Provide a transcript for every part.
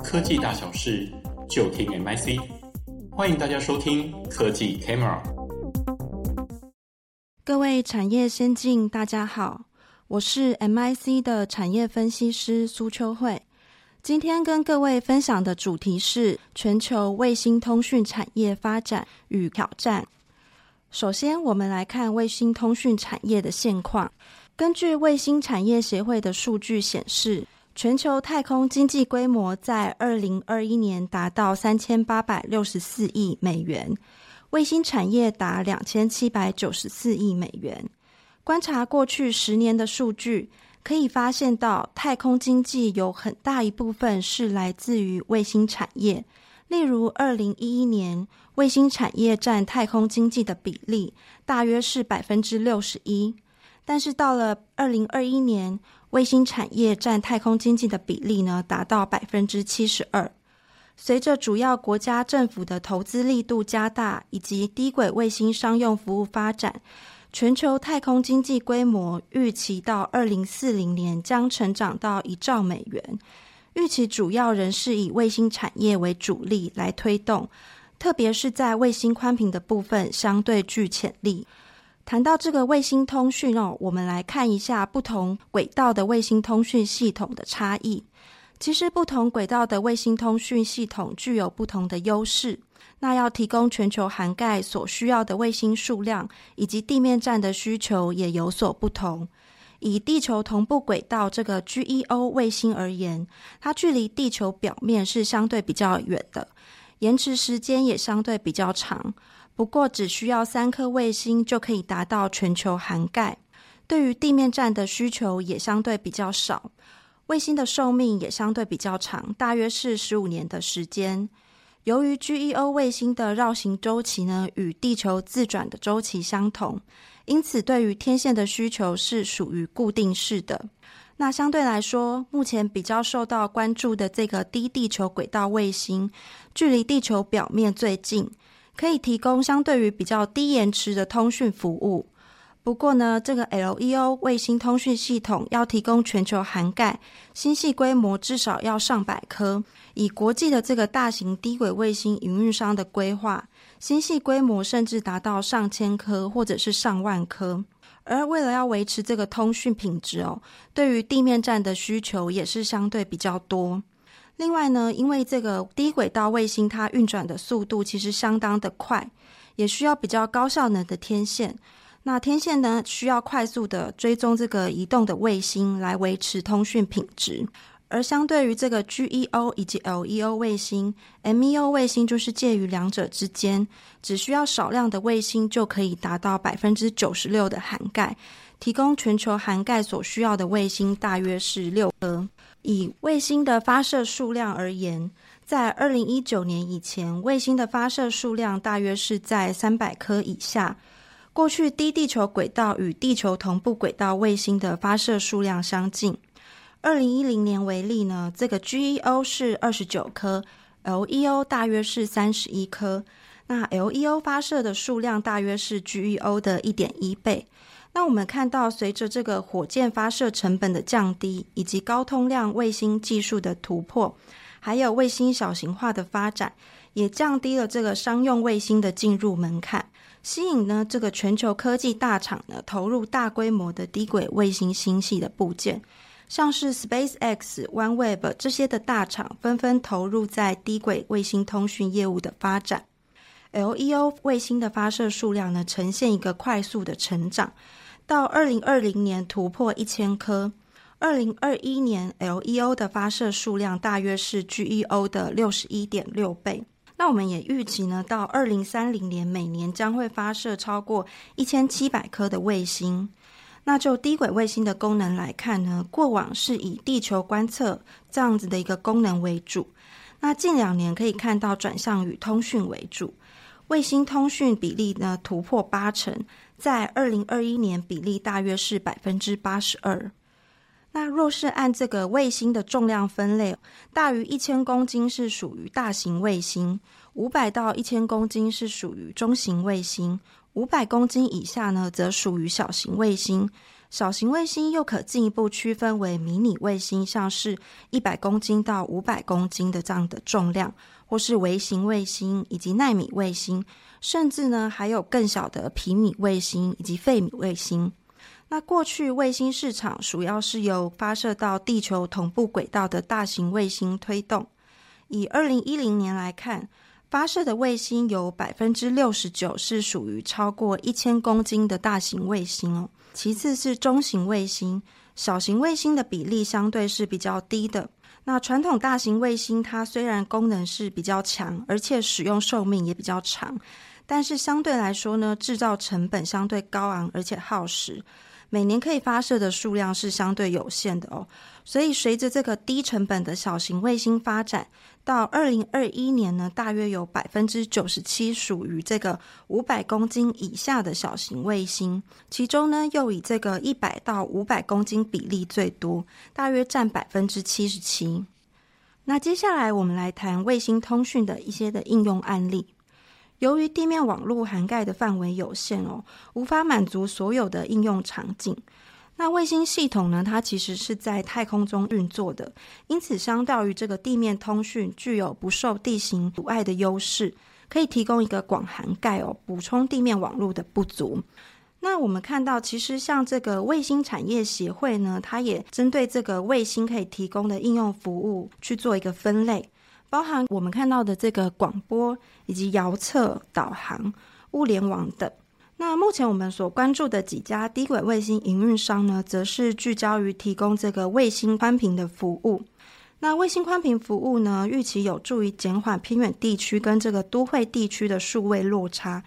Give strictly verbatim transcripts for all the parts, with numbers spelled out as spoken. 科技大小事就听 M I C， 欢迎大家收听科技 Camera。 各位产业先进大家好，我是 M I C 的产业分析师苏秋慧。今天跟各位分享的主题是全球卫星通讯产业发展与挑战。首先我们来看卫星通讯产业的现况。根据卫星产业协会的数据显示，全球太空经济规模在二零二一年达到三千八百六十四亿美元，卫星产业达两千七百九十四亿美元。观察过去十年的数据，可以发现到太空经济有很大一部分是来自于卫星产业。例如二零一一年，卫星产业占太空经济的比例大约是 百分之六十一，但是到了二零二一年，卫星产业占太空经济的比例呢达到 百分之七十二。 随着主要国家政府的投资力度加大，以及低轨卫星商用服务发展，全球太空经济规模预期到二零四零年将成长到一兆美元。预期主要仍是以卫星产业为主力来推动，特别是在卫星宽频的部分相对具潜力。谈到这个卫星通讯哦，我们来看一下不同轨道的卫星通讯系统的差异。其实不同轨道的卫星通讯系统具有不同的优势，那要提供全球涵盖所需要的卫星数量以及地面站的需求也有所不同。以地球同步轨道这个 G E O 卫星而言，它距离地球表面是相对比较远的，延迟时间也相对比较长，不过只需要三颗卫星就可以达到全球涵盖。对于地面站的需求也相对比较少，卫星的寿命也相对比较长，大约是十五年的时间。由于 G E O 卫星的绕行周期呢与地球自转的周期相同，因此对于天线的需求是属于固定式的。那相对来说，目前比较受到关注的这个低地球轨道卫星，距离地球表面最近，可以提供相对于比较低延迟的通讯服务。不过呢，这个 L E O 卫星通讯系统要提供全球涵盖，星系规模至少要上百颗。以国际的这个大型低轨卫星营运商的规划，星系规模甚至达到上千颗或者是上万颗。而为了要维持这个通讯品质哦，对于地面站的需求也是相对比较多。另外呢，因为这个低轨道卫星它运转的速度其实相当的快，也需要比较高效能的天线。那天线呢，需要快速的追踪这个移动的卫星来维持通讯品质。而相对于这个 G E O 以及 L E O 卫星， M E O 卫星就是介于两者之间，只需要少量的卫星就可以达到 百分之九十六 的涵盖，提供全球涵盖所需要的卫星大约是六颗。以卫星的发射数量而言，在二零一九年以前，卫星的发射数量大约是在三百颗以下。过去低地球轨道与地球同步轨道卫星的发射数量相近。二零一零年为例呢，这个 G E O 是二十九颗， L E O 大约是三十一颗。那 L E O 发射的数量大约是 G E O 的 一点一倍。那我们看到，随着这个火箭发射成本的降低，以及高通量卫星技术的突破，还有卫星小型化的发展，也降低了这个商用卫星的进入门槛，吸引呢这个全球科技大厂呢投入大规模的低轨卫星星系的部件，像是 SpaceX、OneWeb 这些的大厂纷纷投入在低轨卫星通讯业务的发展。L E O 卫星的发射数量呢呈现一个快速的成长，到二零二零年突破一千颗。二零二一年 L E O 的发射数量大约是 G E O 的 六十一点六倍。那我们也预期呢，到二零三零年每年将会发射超过一千七百颗的卫星。那就低轨卫星的功能来看呢，过往是以地球观测这样子的一个功能为主，那近两年可以看到转向与通讯为主，卫星通讯比例呢突破八成，在二零二一年比例大约是 百分之八十二。 那若是按这个卫星的重量分类，大于一千公斤是属于大型卫星，五百到一千公斤是属于中型卫星，五百公斤以下呢则属于小型卫星，小型卫星又可进一步区分为迷你卫星，像是一百公斤到五百公斤的这样的重量，或是微型卫星以及奈米卫星，甚至呢还有更小的皮米卫星以及费米卫星。那过去卫星市场主要是由发射到地球同步轨道的大型卫星推动，以二零一零年来看，发射的卫星有 百分之六十九 是属于超过一千公斤的大型卫星哦。其次是中型卫星，小型卫星的比例相对是比较低的。那传统大型卫星它虽然功能是比较强，而且使用寿命也比较长，但是相对来说呢，制造成本相对高昂，而且耗时，每年可以发射的数量是相对有限的哦。所以随着这个低成本的小型卫星发展，到二零二一年呢，大约有 百分之九十七 属于这个五百公斤以下的小型卫星，其中呢又以这个一百到五百公斤比例最多，大约占 百分之七十七。 那接下来我们来谈卫星通讯的一些的应用案例。由于地面网络涵盖的范围有限哦，无法满足所有的应用场景。那卫星系统呢，它其实是在太空中运作的，因此相较于这个地面通讯，具有不受地形阻碍的优势，可以提供一个广涵盖哦，补充地面网络的不足。那我们看到，其实像这个卫星产业协会呢，它也针对这个卫星可以提供的应用服务去做一个分类。包含我们看到的这个广播以及遥测、导航、物联网等。那目前我们所关注的几家低轨卫星营运商呢，则是聚焦于提供这个卫星宽频的服务。那卫星宽频服务呢，预期有助于减缓偏远地区跟这个都会地区的数位落差，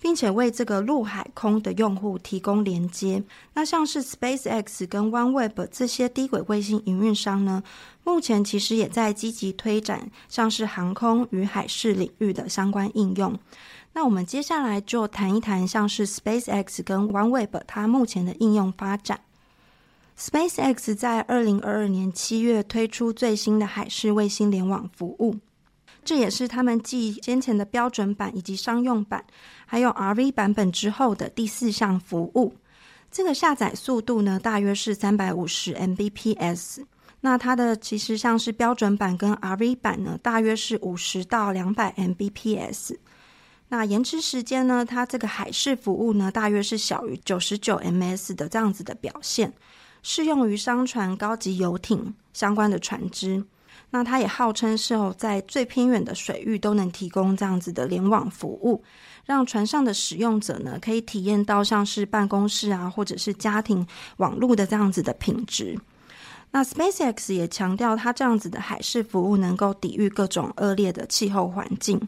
并且为这个陆海空的用户提供连接。那像是 SpaceX 跟 OneWeb 这些低轨卫星营运商呢，目前其实也在积极推展像是航空与海事领域的相关应用。那我们接下来就谈一谈像是 SpaceX 跟 OneWeb 它目前的应用发展。SpaceX 在二零二二年七月推出最新的海事卫星联网服务，这也是他们继先前的标准版以及商用版还有 R V 版本之后的第四项服务。这个下载速度呢，大约是 三百五十 M B P S， 那它的其实像是标准版跟 R V 版呢，大约是五十到两百 M B P S。 那延迟时间呢，它这个海事服务呢，大约是小于 九十九 M S 的这样子的表现，适用于商船、高级游艇相关的船只。那它也号称是在最偏远的水域都能提供这样子的联网服务，让船上的使用者呢，可以体验到像是办公室啊，或者是家庭网络的这样子的品质。那 SpaceX 也强调，它这样子的海事服务能够抵御各种恶劣的气候环境。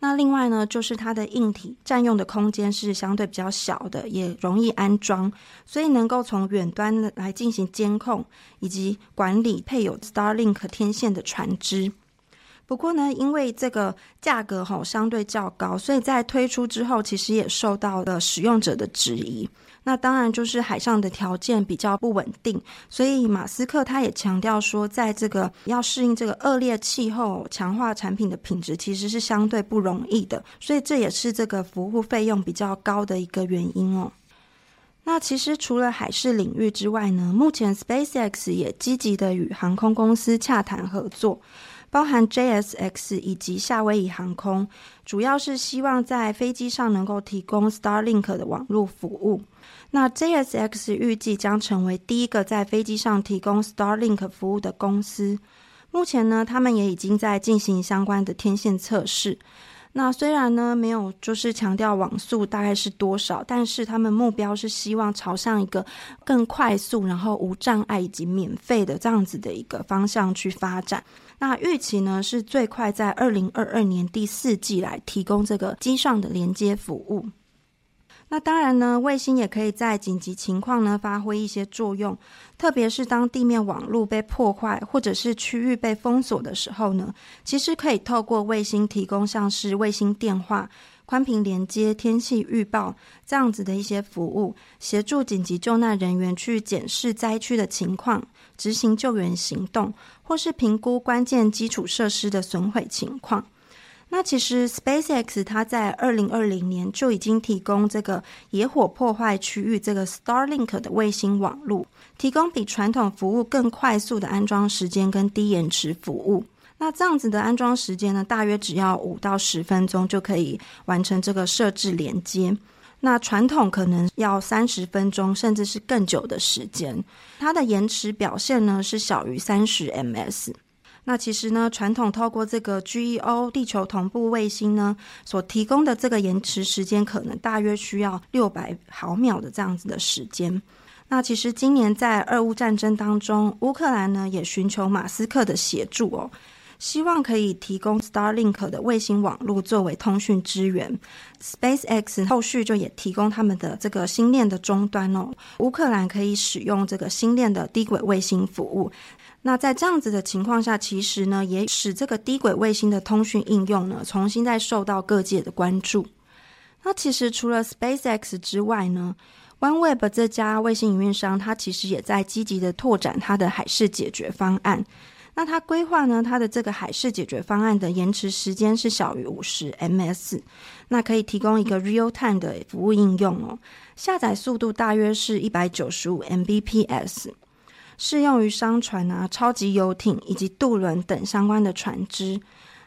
那另外呢，就是它的硬体占用的空间是相对比较小的，也容易安装，所以能够从远端来进行监控以及管理配有 Starlink 天线的船只。不过呢，因为这个价格吼相对较高，所以在推出之后其实也受到了使用者的质疑。那当然就是海上的条件比较不稳定，所以马斯克他也强调说，在这个要适应这个恶劣气候，强化产品的品质其实是相对不容易的，所以这也是这个服务费用比较高的一个原因哦。那其实除了海事领域之外呢，目前 SpaceX 也积极的与航空公司洽谈合作，包含 J S X 以及夏威夷航空，主要是希望在飞机上能够提供 Starlink 的网络服务。那 J S X 预计将成为第一个在飞机上提供 Starlink 服务的公司。目前呢，他们也已经在进行相关的天线测试。那虽然呢没有就是强调网速大概是多少，但是他们目标是希望朝向一个更快速，然后无障碍以及免费的这样子的一个方向去发展。那预期呢是最快在二零二二年第四季来提供这个机上的连接服务。那当然呢，卫星也可以在紧急情况呢发挥一些作用，特别是当地面网络被破坏或者是区域被封锁的时候呢，其实可以透过卫星提供像是卫星电话、宽频连接、天气预报这样子的一些服务，协助紧急救难人员去检视灾区的情况，执行救援行动，或是评估关键基础设施的损毁情况。那其实 SpaceX 它在二零二零年就已经提供这个野火破坏区域这个 Starlink 的卫星网路，提供比传统服务更快速的安装时间跟低延迟服务。那这样子的安装时间呢，大约只要五到十分钟就可以完成这个设置连接，那传统可能要三十分钟甚至是更久的时间，它的延迟表现呢是小于 三十 M S。 那其实呢，传统透过这个 G E O 地球同步卫星呢所提供的这个延迟时间，可能大约需要六百毫秒的这样子的时间。那其实今年在俄乌战争当中，乌克兰呢也寻求马斯克的协助哦，希望可以提供 Starlink 的卫星网络作为通讯支援。 SpaceX 后续就也提供他们的这个星链的终端哦，乌克兰可以使用这个星链的低轨卫星服务。那在这样子的情况下，其实呢也使这个低轨卫星的通讯应用呢重新再受到各界的关注。那其实除了 SpaceX 之外呢，OneWeb 这家卫星营运商它其实也在积极的拓展它的海事解决方案。那它规划呢，它的这个海事解决方案的延迟时间是小于 五十 M S， 那可以提供一个 real time 的服务应用哦，下载速度大约是 一百九十五 M B P S， 适用于商船啊、超级游艇以及渡轮等相关的船只。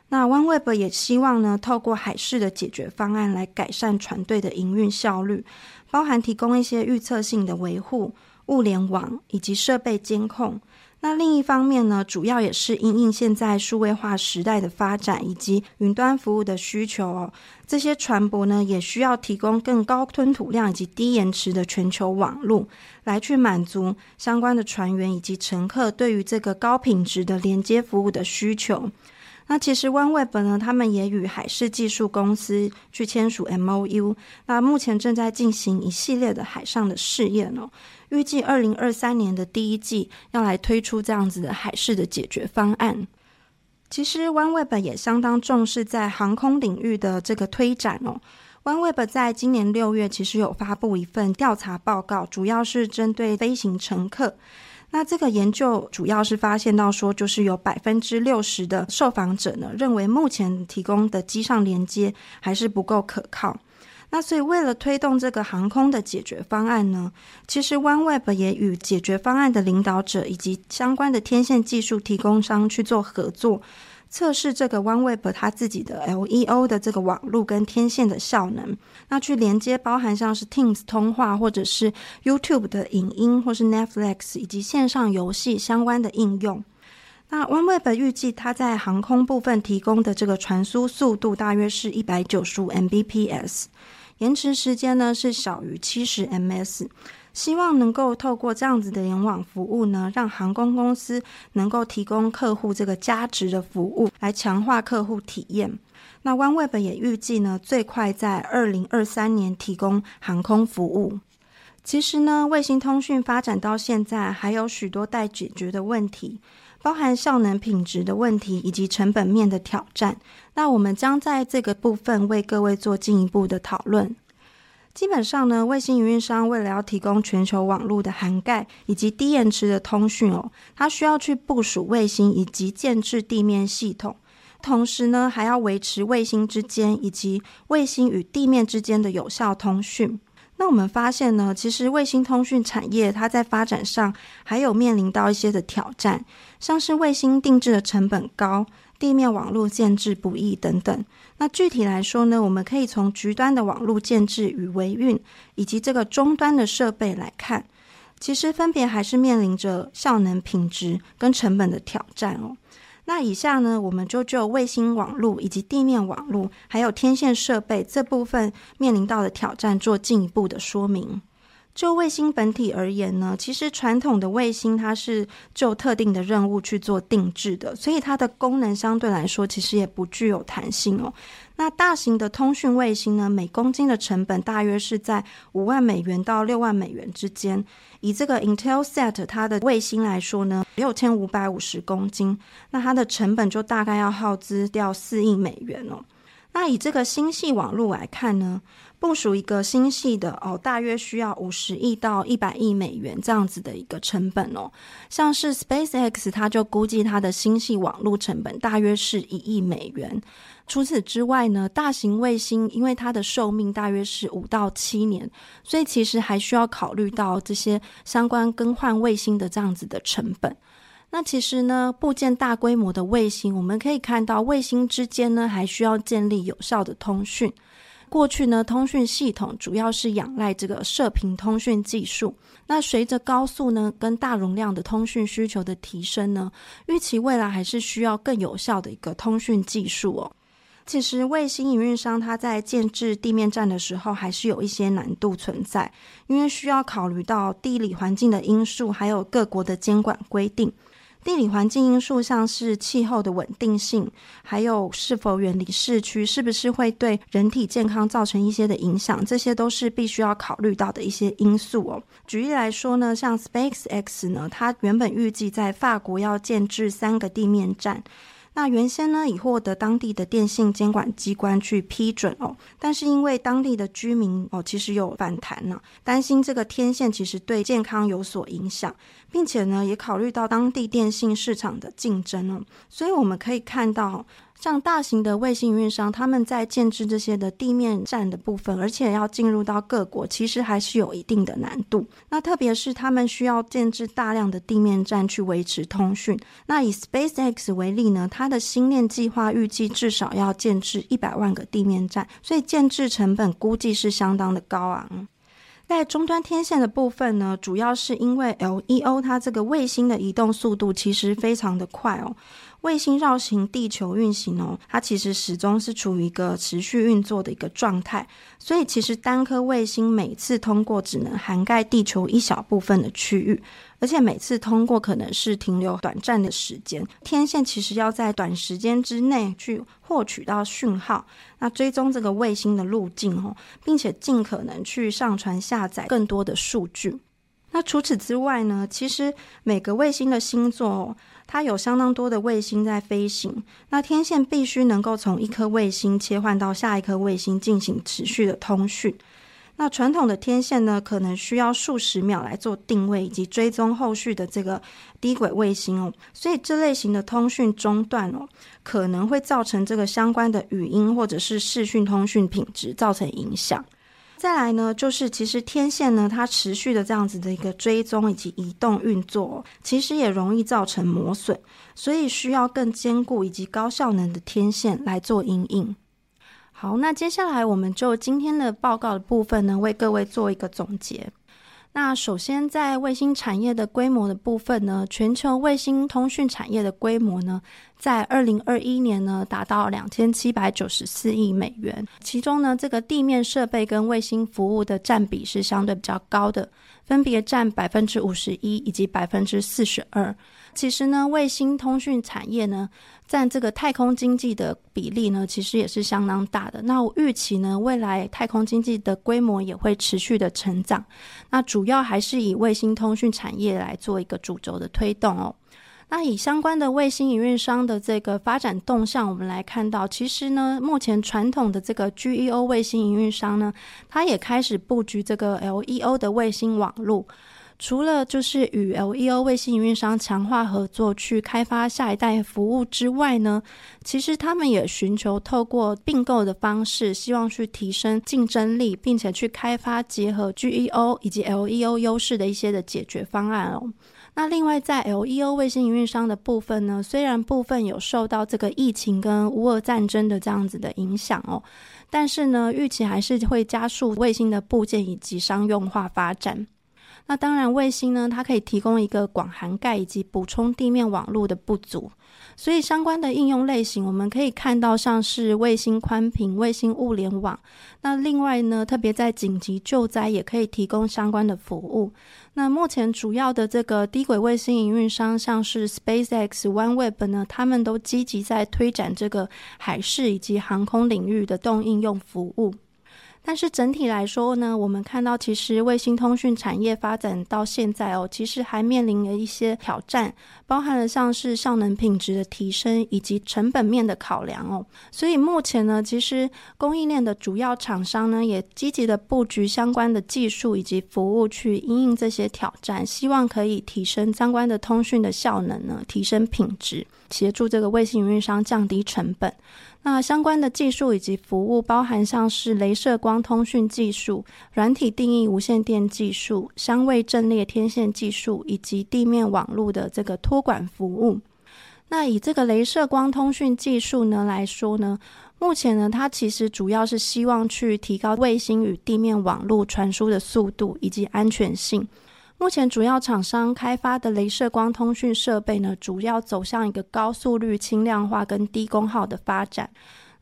那 OneWeb 也希望呢，透过海事的解决方案来改善船队的营运效率，包含提供一些预测性的维护、物联网以及设备监控。那另一方面呢，主要也是因应现在数位化时代的发展以及云端服务的需求哦，这些船舶呢也需要提供更高吞吐量以及低延迟的全球网路，来去满足相关的船员以及乘客对于这个高品质的连接服务的需求。那其实 OneWeb 呢，他们也与海事技术公司去签署 M O U， 那目前正在进行一系列的海上的试验哦，预计二零二三年的第一季要来推出这样子的海事的解决方案。其实 OneWeb 也相当重视在航空领域的这个推展哦。OneWeb 在今年六月其实有发布一份调查报告，主要是针对飞行乘客。那这个研究主要是发现到说，就是有 百分之六十 的受访者呢认为目前提供的机上连接还是不够可靠。那所以为了推动这个航空的解决方案呢，其实 OneWeb 也与解决方案的领导者以及相关的天线技术提供商去做合作，测试这个 OneWeb 它自己的 L E O 的这个网路跟天线的效能，那去连接包含像是 Teams 通话或者是 YouTube 的影音或是 Netflix 以及线上游戏相关的应用。那 OneWeb 预计它在航空部分提供的这个传输速度大约是 一百九十五 M B P S， 延迟时间呢是小于 七十 M S，希望能够透过这样子的联网服务呢，让航空公司能够提供客户这个价值的服务，来强化客户体验。那 OneWeb 也预计呢，最快在二零二三年提供航空服务。其实呢，卫星通讯发展到现在还有许多待解决的问题，包含效能品质的问题以及成本面的挑战。那我们将在这个部分为各位做进一步的讨论。基本上呢，卫星营运商为了要提供全球网络的涵盖以及低延迟的通讯哦，它需要去部署卫星以及建置地面系统，同时呢还要维持卫星之间以及卫星与地面之间的有效通讯。那我们发现呢，其实卫星通讯产业它在发展上还有面临到一些的挑战，像是卫星定制的成本高，地面网络建置不易等等。那具体来说呢，我们可以从局端的网络建置与维运以及这个终端的设备来看，其实分别还是面临着效能品质跟成本的挑战哦。那以下呢，我们就就卫星网络以及地面网络还有天线设备这部分面临到的挑战做进一步的说明。就卫星本体而言呢，其实传统的卫星它是就特定的任务去做定制的，所以它的功能相对来说其实也不具有弹性哦。那大型的通讯卫星呢，每公斤的成本大约是在五万美元到六万美元之间。以这个 IntelSat 它的卫星来说呢，六千五百五十公斤，那它的成本就大概要耗资掉四亿美元哦。那以这个星系网络来看呢，部署一个星系的哦，大约需要五十亿到一百亿美元这样子的一个成本哦。像是 SpaceX， 它就估计它的星系网络成本大约是一亿美元。除此之外呢，大型卫星因为它的寿命大约是五到七年，所以其实还需要考虑到这些相关更换卫星的这样子的成本。那其实呢，部件大规模的卫星，我们可以看到卫星之间呢还需要建立有效的通讯。过去呢，通讯系统主要是仰赖这个射频通讯技术。那随着高速呢跟大容量的通讯需求的提升呢，预期未来还是需要更有效的一个通讯技术哦。其实卫星营运商它在建置地面站的时候还是有一些难度存在，因为需要考虑到地理环境的因素，还有各国的监管规定。地理环境因素像是气候的稳定性，还有是否远离市区，是不是会对人体健康造成一些的影响，这些都是必须要考虑到的一些因素哦。举例来说呢，像 SpaceX 呢，它原本预计在法国要建置三个地面站，那原先呢已获得当地的电信监管机关去批准哦，但是因为当地的居民哦其实有反弹呢、啊，担心这个天线其实对健康有所影响，并且呢也考虑到当地电信市场的竞争哦，所以我们可以看到、哦。像大型的卫星运营商，他们在建置这些的地面站的部分，而且要进入到各国，其实还是有一定的难度。那特别是他们需要建置大量的地面站去维持通讯。那以 SpaceX 为例呢，它的星链计划预计至少要建置一百万个地面站，所以建置成本估计是相当的高昂。在终端天线的部分呢，主要是因为 L E O 它这个卫星的移动速度其实非常的快哦。卫星绕行地球运行哦，它其实始终是处于一个持续运作的一个状态，所以其实单颗卫星每次通过只能涵盖地球一小部分的区域，而且每次通过可能是停留短暂的时间。天线其实要在短时间之内去获取到讯号，那追踪这个卫星的路径哦，并且尽可能去上传下载更多的数据。那除此之外呢，其实每个卫星的星座哦，它有相当多的卫星在飞行，那天线必须能够从一颗卫星切换到下一颗卫星进行持续的通讯。那传统的天线呢，可能需要数十秒来做定位以及追踪后续的这个低轨卫星哦，所以这类型的通讯中断哦，可能会造成这个相关的语音或者是视讯通讯品质造成影响。再来呢，就是其实天线呢，它持续的这样子的一个追踪以及移动运作、哦，其实也容易造成磨损，所以需要更坚固以及高效能的天线来做因应。好，那接下来我们就今天的报告的部分呢，为各位做一个总结。那首先在卫星产业的规模的部分呢，全球卫星通讯产业的规模呢，在二零二一年呢达到两千七百九十四亿美元，其中呢这个地面设备跟卫星服务的占比是相对比较高的，分别占 百分之五十一 以及 百分之四十二。 其实呢卫星通讯产业呢占这个太空经济的比例呢其实也是相当大的，那我预期呢未来太空经济的规模也会持续的成长，那主要还是以卫星通讯产业来做一个主轴的推动哦。那以相关的卫星营运商的这个发展动向，我们来看到其实呢目前传统的这个 G E O 卫星营运商呢，它也开始布局这个 L E O 的卫星网络，除了就是与 L E O 卫星营运商强化合作去开发下一代服务之外呢，其实他们也寻求透过并购的方式，希望去提升竞争力，并且去开发结合 G E O 以及 L E O 优势的一些的解决方案哦。那另外在 L E O 卫星营运商的部分呢，虽然部分有受到这个疫情跟乌俄战争的这样子的影响哦，但是呢预期还是会加速卫星的部件以及商用化发展。那当然卫星呢，它可以提供一个广涵盖以及补充地面网络的不足，所以相关的应用类型我们可以看到像是卫星宽频、卫星物联网，那另外呢特别在紧急救灾也可以提供相关的服务。那目前主要的这个低轨卫星营运商像是 SpaceX、OneWeb 呢，他们都积极在推展这个海事以及航空领域的动应用服务。但是整体来说呢，我们看到其实卫星通讯产业发展到现在哦，其实还面临了一些挑战，包含了像是效能品质的提升以及成本面的考量哦。所以目前呢，其实供应链的主要厂商呢，也积极的布局相关的技术以及服务去因应这些挑战，希望可以提升相关的通讯的效能呢，提升品质，协助这个卫星运营商降低成本。那相关的技术以及服务包含像是雷射光通讯技术、软体定义无线电技术、相位阵列天线技术以及地面网络的这个托管服务。那以这个雷射光通讯技术呢来说呢，目前呢它其实主要是希望去提高卫星与地面网络传输的速度以及安全性。目前主要厂商开发的雷射光通讯设备呢，主要走向一个高速率轻量化跟低功耗的发展。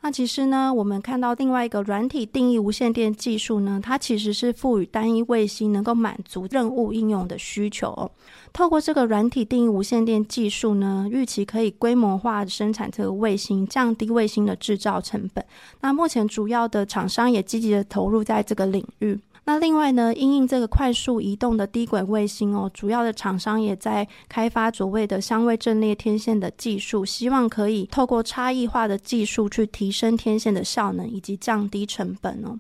那其实呢，我们看到另外一个软体定义无线电技术呢，它其实是赋予单一卫星能够满足任务应用的需求哦。透过这个软体定义无线电技术呢，预期可以规模化生产这个卫星，降低卫星的制造成本。那目前主要的厂商也积极的投入在这个领域。那另外呢，因应这个快速移动的低轨卫星哦，主要的厂商也在开发所谓的相位阵列天线的技术，希望可以透过差异化的技术去提升天线的效能以及降低成本哦。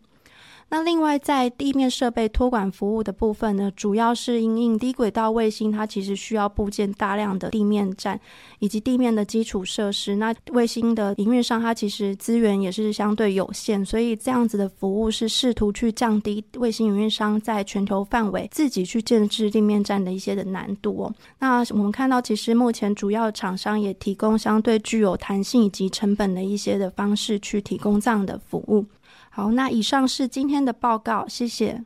那另外在地面设备托管服务的部分呢，主要是因应低轨道卫星它其实需要布建大量的地面站以及地面的基础设施，那卫星的营运上它其实资源也是相对有限，所以这样子的服务是试图去降低卫星营运商在全球范围自己去建置地面站的一些的难度哦。那我们看到其实目前主要厂商也提供相对具有弹性以及成本的一些的方式去提供这样的服务。好，那以上是今天的报告，谢谢。